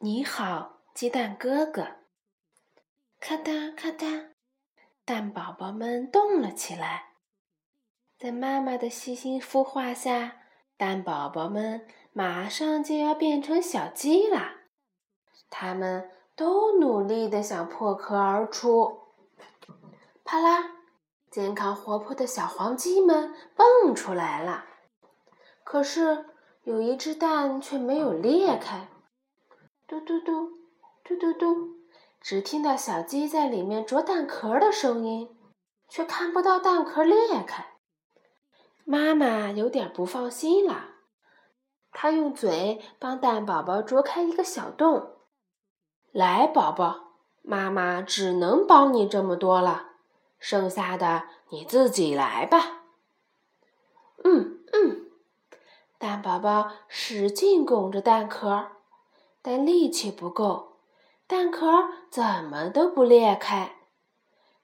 你好，鸡蛋哥哥。咔嗒咔嗒，蛋宝宝们动了起来。在妈妈的细心孵化下，蛋宝宝们马上就要变成小鸡了。它们都努力地想破壳而出。啪啦，健康活泼的小黄鸡们蹦出来了。可是有一只蛋却没有裂开。嘟嘟嘟，嘟嘟嘟，只听到小鸡在里面啄蛋壳的声音，却看不到蛋壳裂开。妈妈有点不放心了，她用嘴帮蛋宝宝啄开一个小洞。来，宝宝，妈妈只能帮你这么多了，剩下的你自己来吧。蛋宝宝使劲拱着蛋壳，但力气不够，蛋壳怎么都不裂开。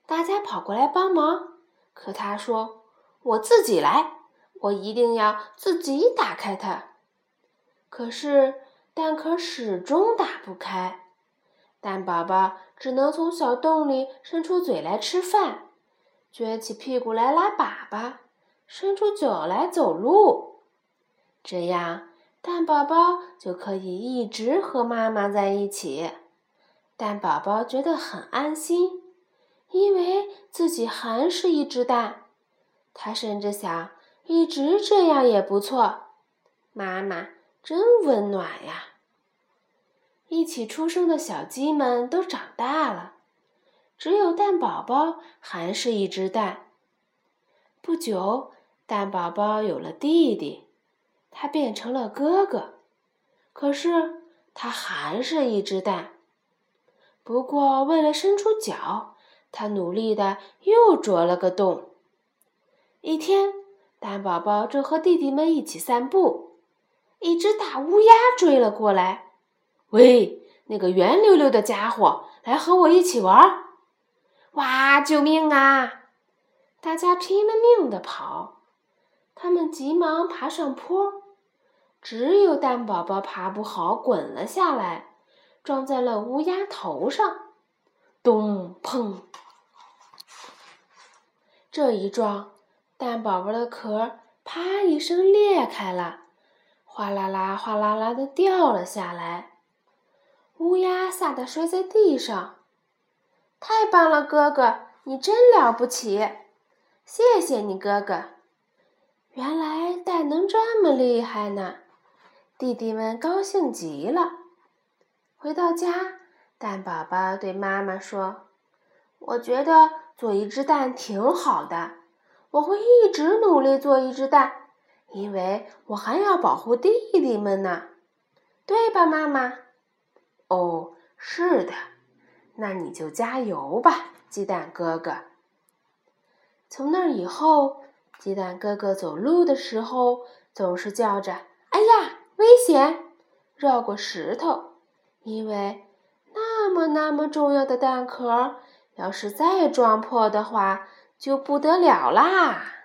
大家跑过来帮忙，可他说：“我自己来，我一定要自己打开它。”可是蛋壳始终打不开，蛋宝宝只能从小洞里伸出嘴来吃饭，撅起屁股来拉粑粑，伸出脚来走路。这样，蛋宝宝就可以一直和妈妈在一起。蛋宝宝觉得很安心，因为自己还是一只蛋。他甚至想，一直这样也不错。妈妈真温暖呀！一起出生的小鸡们都长大了，只有蛋宝宝还是一只蛋。不久，蛋宝宝有了弟弟。他变成了哥哥，可是他还是一只蛋。不过为了伸出脚，他努力地又啄了个洞。一天，蛋宝宝正和弟弟们一起散步，一只大乌鸦追了过来。喂，那个圆溜溜的家伙，来和我一起玩！哇，救命啊！大家拼了命地跑，他们急忙爬上坡，只有蛋宝宝爬不好，滚了下来，撞在了乌鸦头上。咚砰！这一撞，蛋宝宝的壳啪一声裂开了，哗啦啦哗啦啦地掉了下来。乌鸦吓得摔在地上。太棒了，哥哥，你真了不起！谢谢你，哥哥。原来蛋能这么厉害呢，弟弟们高兴极了。回到家，蛋宝宝对妈妈说：“我觉得做一只蛋挺好的，我会一直努力做一只蛋，因为我还要保护弟弟们呢，对吧，妈妈？”“哦，是的，那你就加油吧，鸡蛋哥哥。”从那以后，鸡蛋哥哥走路的时候总是叫着“哎呀，危险！”绕过石头，因为那么重要的蛋壳，要是再撞破的话，就不得了啦。